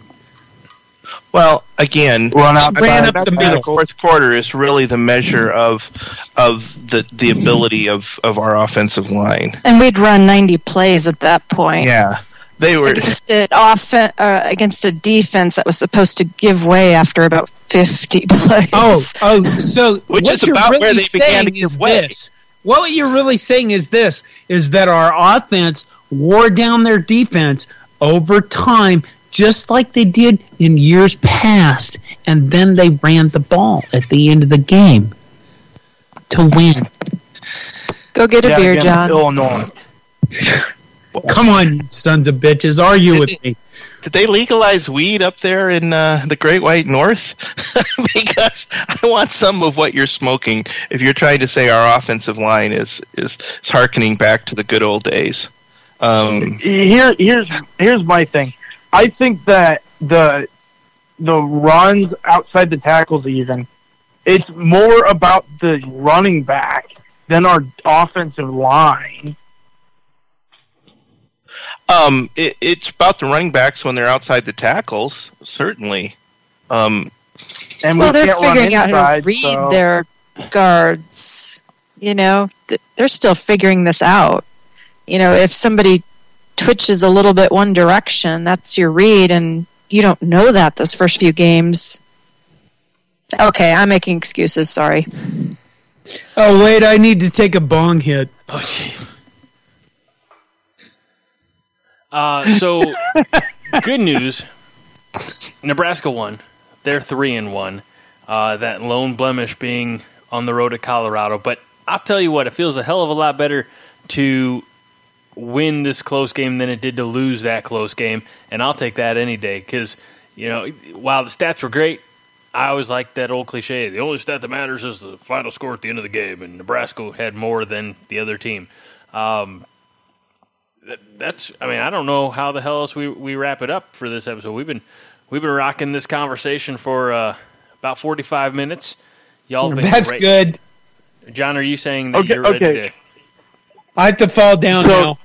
Well, again, run up, ran up the middle. The fourth quarter is really the measure of of the the ability of, of our offensive line. And we'd run ninety plays at that point. Yeah. They were against, it off, uh, against a defense that was supposed to give way after about fifty plays. Oh, oh so Which what is you're about really where they saying began to is give way. This. What you're really saying is this, is that our offense wore down their defense over time, just like they did in years past, and then they ran the ball at the end of the game to win. Go get a yeah, beer, John. Illinois. Come on, sons of bitches, argue did with they, me. Did they legalize weed up there in uh, the Great White North? Because I want some of what you're smoking if you're trying to say our offensive line is is, is hearkening back to the good old days. Um, Here, here's here's my thing. I think that the the runs outside the tackles even, it's more about the running back than our offensive line. Um, it, it's about the running backs when they're outside the tackles, certainly. Um, and we well, they're can't figuring run inside, out how to read so. their guards. You know, they're still figuring this out. You know, if somebody twitches a little bit one direction, that's your read, and you don't know that those first few games. Okay, I'm making excuses. Sorry. Oh wait, I need to take a bong hit. Oh jeez. Uh, so, good news. Nebraska won. They're three and one. Uh, that lone blemish being on the road to Colorado. But I'll tell you what, it feels a hell of a lot better to win this close game than it did to lose that close game. And I'll take that any day because, you know, while the stats were great, I always liked that old cliche. The only stat that matters is the final score at the end of the game. And Nebraska had more than the other team. Um, That's. I mean, I don't know how the hell else we, we wrap it up for this episode. We've been we've been rocking this conversation for uh, about forty-five minutes. Y'all, been that's great. Good. John, are you saying that okay, you're ready okay. to? I have to fall down so, now.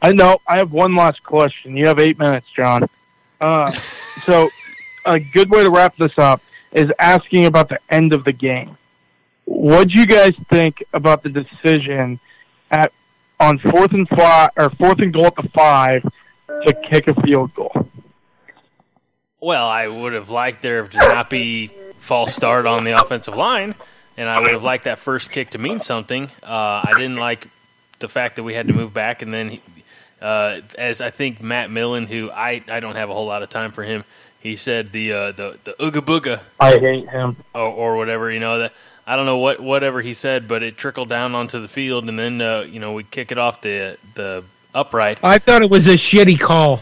I know. I have one last question. You have eight minutes, John. Uh, so a good way to wrap this up is asking about the end of the game. What do you guys think about the decision at on fourth and five or fourth and goal at the five to kick a field goal? Well, I would have liked there to not be false start on the offensive line, and I would have liked that first kick to mean something. Uh, I didn't like the fact that we had to move back, and then he, uh, as I think Matt Millen, who I, I don't have a whole lot of time for him, he said the uh, the the ooga booga. I hate him, or, or whatever, you know that. I don't know what whatever he said, but it trickled down onto the field, and then uh, you know we kick it off the the upright. I thought it was a shitty call.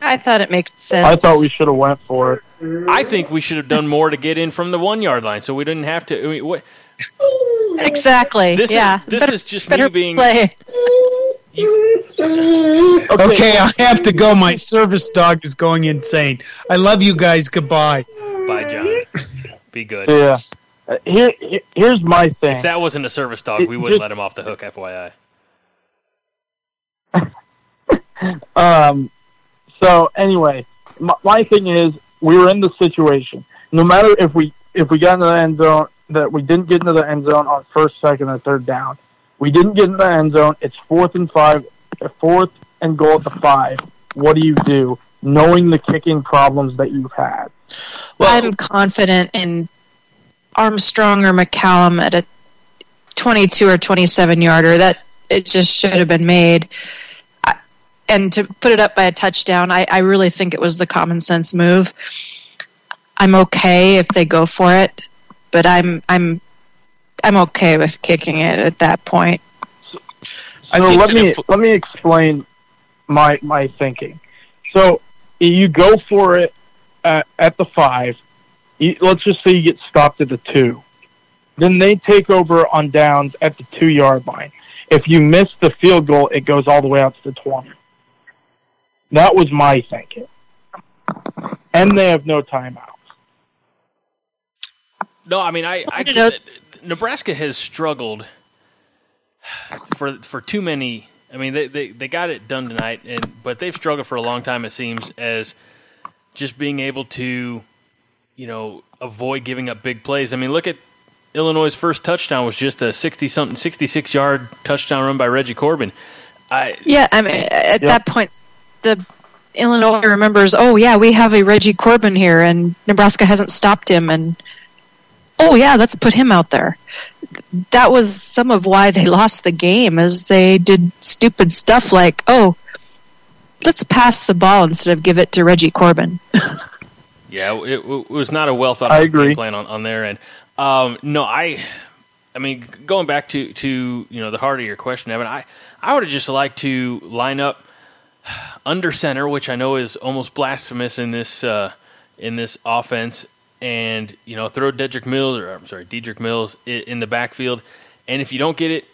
I thought it made sense. I thought we should have went for it. I think we should have done more to get in from the one yard line, so we didn't have to. I mean, what? Exactly. This yeah. Is, this better, is just me being. Play. Okay, I have to go. My service dog is going insane. I love you guys. Goodbye. Bye, John. Be good. Yeah. Uh, here, here's my thing. If that wasn't a service dog, we wouldn't let him off the hook, F Y I. um. So anyway, my, my thing is, we were in the situation. No matter if we if we got into the end zone, that we didn't get into the end zone on first, second, or third down, we didn't get into the end zone. It's fourth and five, fourth and goal at the five. What do you do, knowing the kicking problems that you've had? Well, I'm confident in Armstrong or McCallum at a twenty-two or twenty-seven yarder. That it just should have been made, I, and to put it up by a touchdown, I, I really think it was the common sense move. I'm okay if they go for it, but I'm I'm I'm okay with kicking it at that point. So, so let me let me explain my my thinking. So you go for it at, at the five. You, let's just say you get stopped at the two. Then they take over on downs at the two-yard line. If you miss the field goal, it goes all the way out to the twenty. That was my thinking. And they have no timeouts. No, I mean, I, I can, Nebraska has struggled for for too many. I mean, they, they, they got it done tonight, and but they've struggled for a long time, it seems, as just being able to, you know, avoid giving up big plays. I mean, look at Illinois' first touchdown was just a sixty-something, sixty-six-yard touchdown run by Reggie Corbin. I yeah, I mean, at yeah. that point, the Illinois remembers, oh, yeah, we have a Reggie Corbin here, and Nebraska hasn't stopped him, and, oh, yeah, let's put him out there. That was some of why they lost the game, is they did stupid stuff like, oh, let's pass the ball instead of give it to Reggie Corbin. Yeah, it, it was not a well thought out game plan on, on their end. Um, no, I, I mean, going back to, to you know the heart of your question, Evan, I, I would have just liked to line up under center, which I know is almost blasphemous in this uh, in this offense, and you know throw Dedrick Mills or I'm sorry, Dedrick Mills in the backfield, and if you don't get it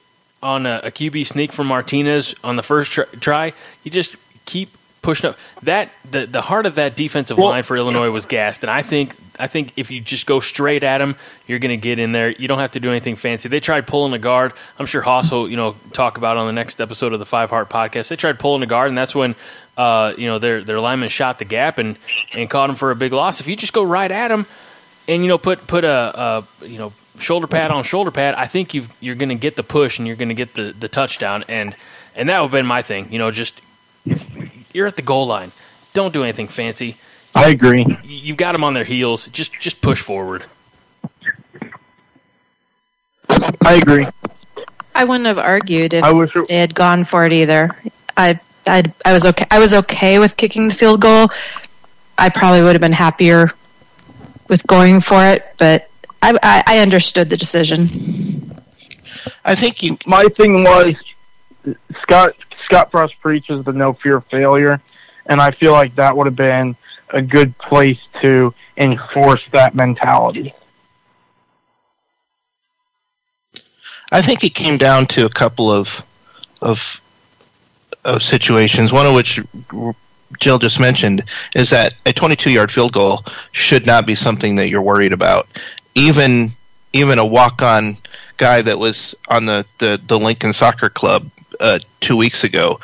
on a, a Q B sneak from Martinez on the first try, you just keep pushing up. That the, the heart of that defensive well, line for Illinois was gassed, and I think I think if you just go straight at them, you're going to get in there. You don't have to do anything fancy. They tried pulling a guard. I'm sure Hoss will you know talk about on the next episode of the Five Heart Podcast. They tried pulling a guard, and that's when uh, you know their their lineman shot the gap and, and caught him for a big loss. If you just go right at them and you know put put a, a you know shoulder pad on shoulder pad, I think you you're going to get the push and you're going to get the, the touchdown, and and that would have been my thing. You know just. You're at the goal line. Don't do anything fancy. I agree. You've got them on their heels. Just just push forward. I agree. I wouldn't have argued if I wish it- they had gone for it either. I I I was okay. I was okay with kicking the field goal. I probably would have been happier with going for it, but I I, I understood the decision. I think you. My thing was Scott. Scott Frost preaches the no fear of failure, and I feel like that would have been a good place to enforce that mentality. I think it came down to a couple of of, of situations, one of which Jill just mentioned, is that a twenty-two-yard field goal should not be something that you're worried about. Even even a walk-on guy that was on the, the, the Lincoln Soccer Club uh, two weeks ago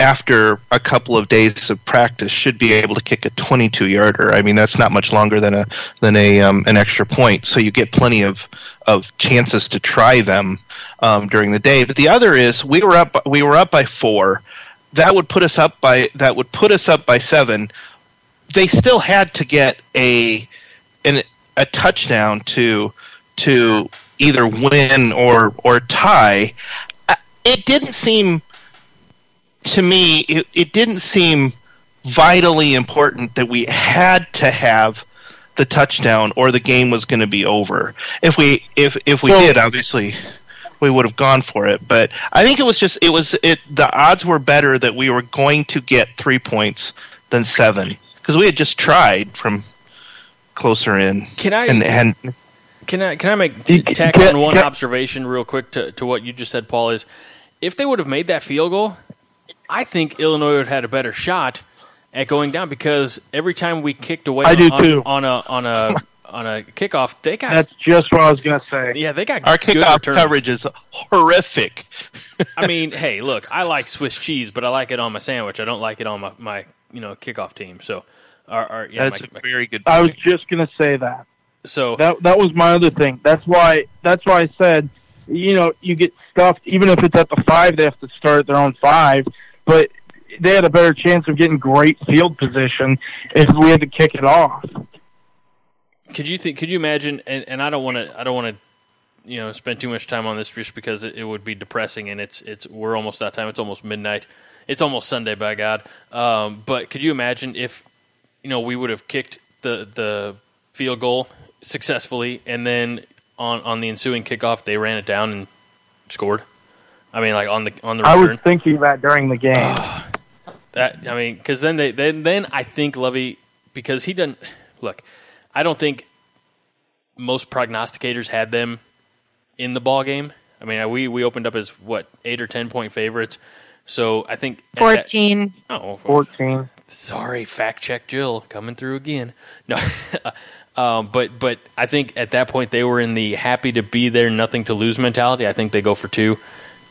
after a couple of days of practice, should be able to kick a twenty-two yarder. I mean, that's not much longer than a than a um, an extra point. So you get plenty of of chances to try them um, during the day. But the other is we were up we were up by four. That would put us up by that would put us up by seven. They still had to get a an, a touchdown to to either win or or tie. It didn't seem to me. It, it didn't seem vitally important that we had to have the touchdown, or the game was going to be over. If we if if we well, did, obviously, we would have gone for it. But I think it was just it was it. The odds were better that we were going to get three points than seven, because we had just tried from closer in. Can I? And, and, Can I can I make t- tack on one observation real quick to, to what you just said, Paul? Is if they would have made that field goal, I think Illinois would have had a better shot at going down, because every time we kicked away on, on, on a on a on a kickoff, they got that's just what I was gonna say. Yeah, they got our good kickoff return. Coverage is horrific. I mean, hey, look, I like Swiss cheese, but I like it on my sandwich. I don't like it on my, my you know kickoff team. So, our, our, yeah, that's my, a very good. I was just gonna say that. So that that was my other thing. That's why that's why I said, you know, you get stuffed. Even if it's at the five, they have to start their own five. But they had a better chance of getting great field position if we had to kick it off. Could you think? Could you imagine? And, and I don't want to. I don't want to. You know, spend too much time on this just because it, it would be depressing. And it's it's we're almost out of time. It's almost midnight. It's almost Sunday, by God. Um, but could you imagine if you know we would have kicked the the field goal successfully, and then on, on the ensuing kickoff, they ran it down and scored. I mean, like on the on the return. I was thinking that during the game. that I mean, because then they then then I think Lovie, because he doesn't look. I don't think most prognosticators had them in the ball game. I mean, we we opened up as what eight or ten point favorites. So I think fourteen. That, oh, fourteen. Sorry, fact check Jill coming through again. No. Um, but but I think at that point they were in the happy to be there, nothing to lose mentality. I think they go for two,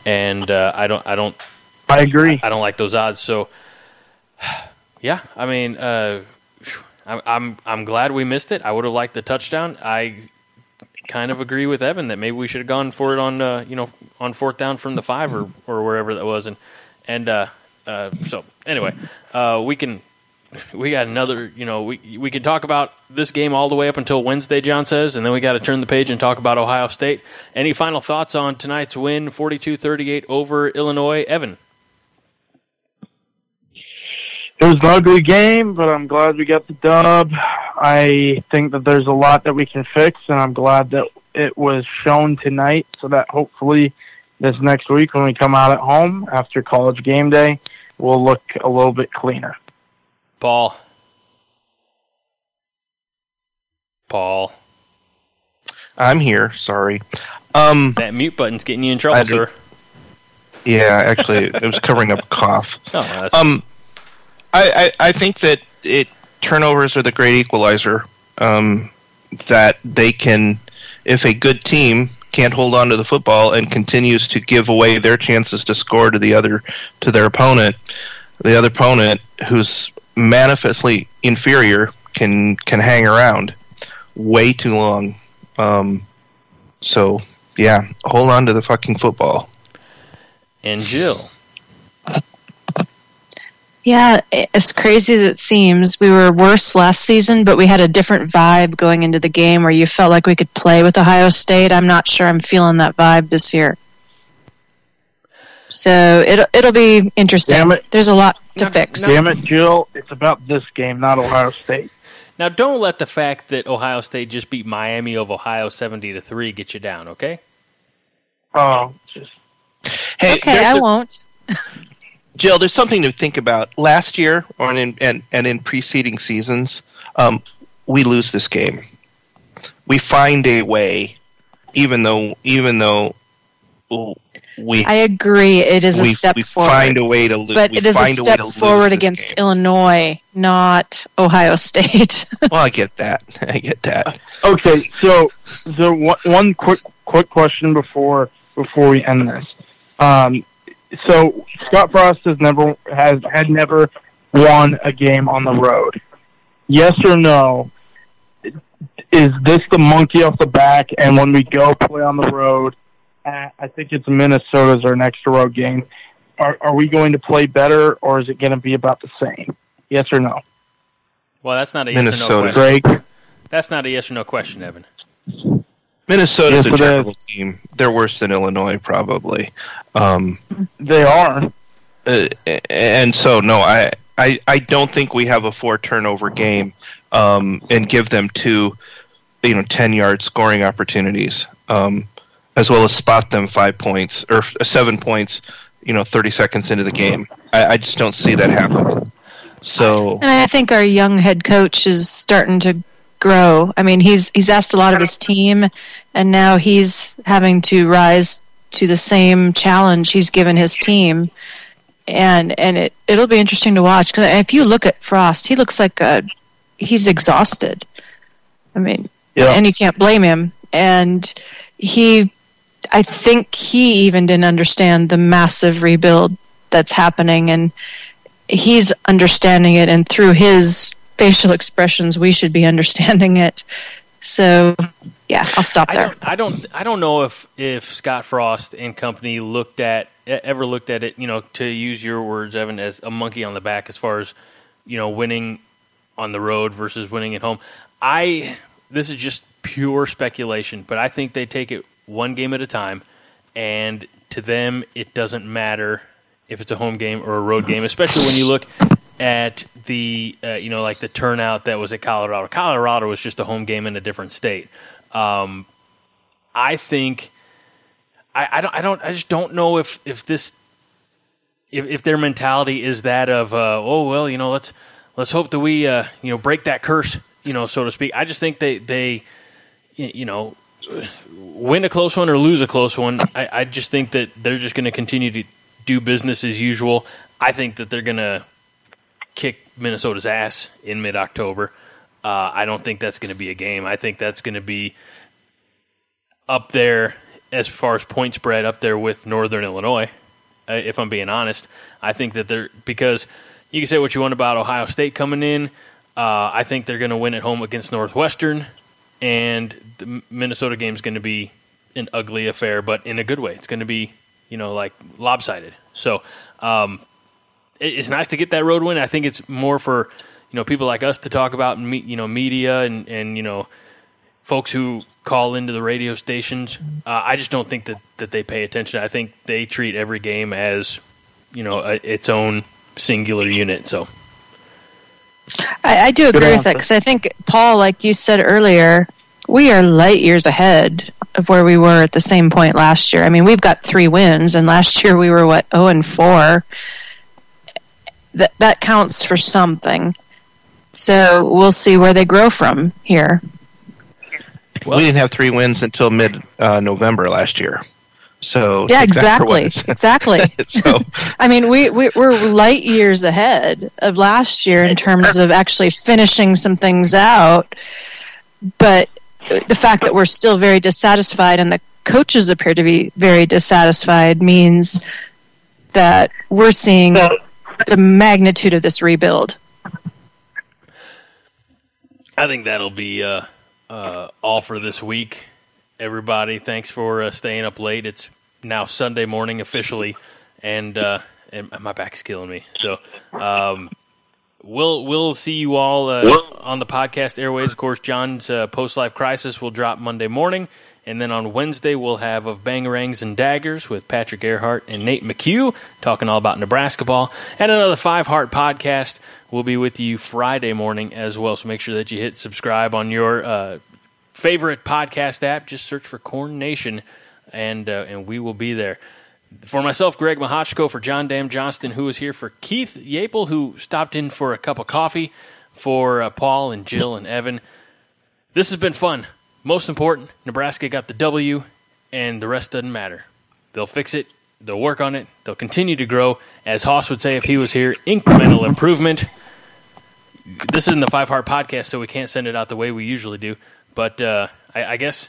and uh, I don't I don't I agree. I, I don't like those odds. So yeah, I mean, uh, I, I'm I'm glad we missed it. I would have liked the touchdown. I kind of agree with Evan that maybe we should have gone for it on uh, you know on fourth down from the five or, or wherever that was, and and uh, uh, so anyway, uh, we can. We got another, you know, we we can talk about this game all the way up until Wednesday, John says, and then we got to turn the page and talk about Ohio State. Any final thoughts on tonight's win, forty-two thirty-eight over Illinois? Evan? It was an ugly game, but I'm glad we got the dub. I think that there's a lot that we can fix, and I'm glad that it was shown tonight so that hopefully this next week when we come out at home after college game day, we'll look a little bit cleaner. Paul. Paul. I'm here. Sorry. Um, that mute button's getting you in trouble, sir. Yeah, actually, it was covering up a cough. Oh, that's... Um, I, I, I think that it turnovers are the great equalizer. Um, that they can, if a good team can't hold on to the football and continues to give away their chances to score to the other to their opponent, the other opponent who's manifestly inferior can can hang around way too long. Um, so, yeah, hold on to the fucking football. And Jill. Yeah, as crazy as it seems, we were worse last season, but we had a different vibe going into the game where you felt like we could play with Ohio State. I'm not sure I'm feeling that vibe this year. So it'll it'll be interesting. Damn it. There's a lot to now, fix. Damn it, Jill! It's about this game, not Ohio State. Now, don't let the fact that Ohio State just beat Miami of Ohio seventy to three get you down. Okay. Oh, just hey. Okay, I a, won't. Jill, there's something to think about. Last year, or in and and in preceding seasons, um, we lose this game. We find a way, even though even though. Oh, We, I agree. It is we, a step we forward. Find a way to lose. But we it is find a step a forward against game. Illinois, not Ohio State. Well, I get that. I get that. Okay, so so one quick quick question before before we end this. Um, So Scott Frost has never has had never won a game on the road. Yes or no? Is this the monkey off the back? And when we go play on the road, at, I think it's Minnesota's our next road game. Are, are we going to play better, or is it going to be about the same? Yes or no? Well, that's not a yes Minnesota. or no question. Greg? That's not a yes or no question, Evan. Minnesota's yes, a terrible is. team. They're worse than Illinois, probably. Um, they are. Uh, and so, no, I, I, I don't think we have a four-turnover game um, and give them two, you know, ten-yard scoring opportunities, um, as well as spot them five points or seven points, you know, thirty seconds into the game. I, I just don't see that happening. So, and I think our young head coach is starting to grow. I mean, he's he's asked a lot of his team, and now he's having to rise to the same challenge he's given his team. And and it, it'll be interesting to watch. 'Cause if you look at Frost, he looks like a, he's exhausted. I mean, yeah. And you can't blame him. And he, I think he even didn't understand the massive rebuild that's happening, and he's understanding it, and through his facial expressions, we should be understanding it. So, yeah, I'll stop there. I don't, I don't, I don't know if, if Scott Frost and company looked at ever looked at it, you know, to use your words, Evan, as a monkey on the back, as far as, you know, winning on the road versus winning at home. I this is just pure speculation, but I think they take it one game at a time, and to them, it doesn't matter if it's a home game or a road game, especially when you look at the, uh, you know, like the turnout that was at Colorado. Colorado was just a home game in a different state. Um, I think, I, I don't, I don't, I just don't know if, if this, if, if their mentality is that of, uh, oh, well, you know, let's, let's hope that we, uh, you know, break that curse, you know, so to speak. I just think they, they, you know, win a close one or lose a close one. I, I just think that they're just going to continue to do business as usual. I think that they're going to kick Minnesota's ass in mid-October. Uh, I don't think that's going to be a game. I think that's going to be up there as far as point spread, up there with Northern Illinois, uh, if I'm being honest. I think that they're – because you can say what you want about Ohio State coming in. Uh, I think they're going to win at home against Northwestern, and the Minnesota game is going to be an ugly affair, but in a good way. It's going to be – you know, like lopsided. So um, it's nice to get that road win. I think it's more for, you know, people like us to talk about, and you know, media and, and you know, folks who call into the radio stations. Uh, I just don't think that, that they pay attention. I think they treat every game as, you know, a, its own singular unit. So I, I do agree Good with that, because I think, Paul, like you said earlier, we are light years ahead of where we were at the same point last year. I mean, we've got three wins, and last year we were, what, oh and four. That that counts for something. So we'll see where they grow from here. Well, we didn't have three wins until mid-November uh, last year. So yeah, exactly, exactly. So I mean, we, we we're light years ahead of last year in terms of actually finishing some things out, but the fact that we're still very dissatisfied and the coaches appear to be very dissatisfied means that we're seeing the magnitude of this rebuild. I think that'll be uh, uh, all for this week, everybody. Thanks for uh, staying up late. It's now Sunday morning officially, and, uh, and my back's killing me. So um, we'll we'll see you all uh, on the podcast airwaves. Of course, John's uh, Post-Life Crisis will drop Monday morning, and then on Wednesday we'll have of Bangarangs and Daggers with Patrick Earhart and Nate McHugh talking all about Nebraska ball, and another Five Heart Podcast will be with you Friday morning as well. So make sure that you hit subscribe on your uh, favorite podcast app. Just search for Corn Nation, and uh, and we will be there. For myself, Greg Mahochko, for John Dam Johnston, who is here, for Keith Yapel, who stopped in for a cup of coffee, for uh, Paul and Jill and Evan. This has been fun. Most important, Nebraska got the W, and the rest doesn't matter. They'll fix it. They'll work on it. They'll continue to grow. As Hoss would say if he was here, incremental improvement. This isn't the Five Heart Podcast, so we can't send it out the way we usually do. But uh, I, I guess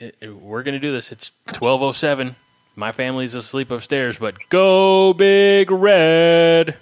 it, it, we're going to do this. It's twelve oh seven. My family's asleep upstairs, but go Big Red.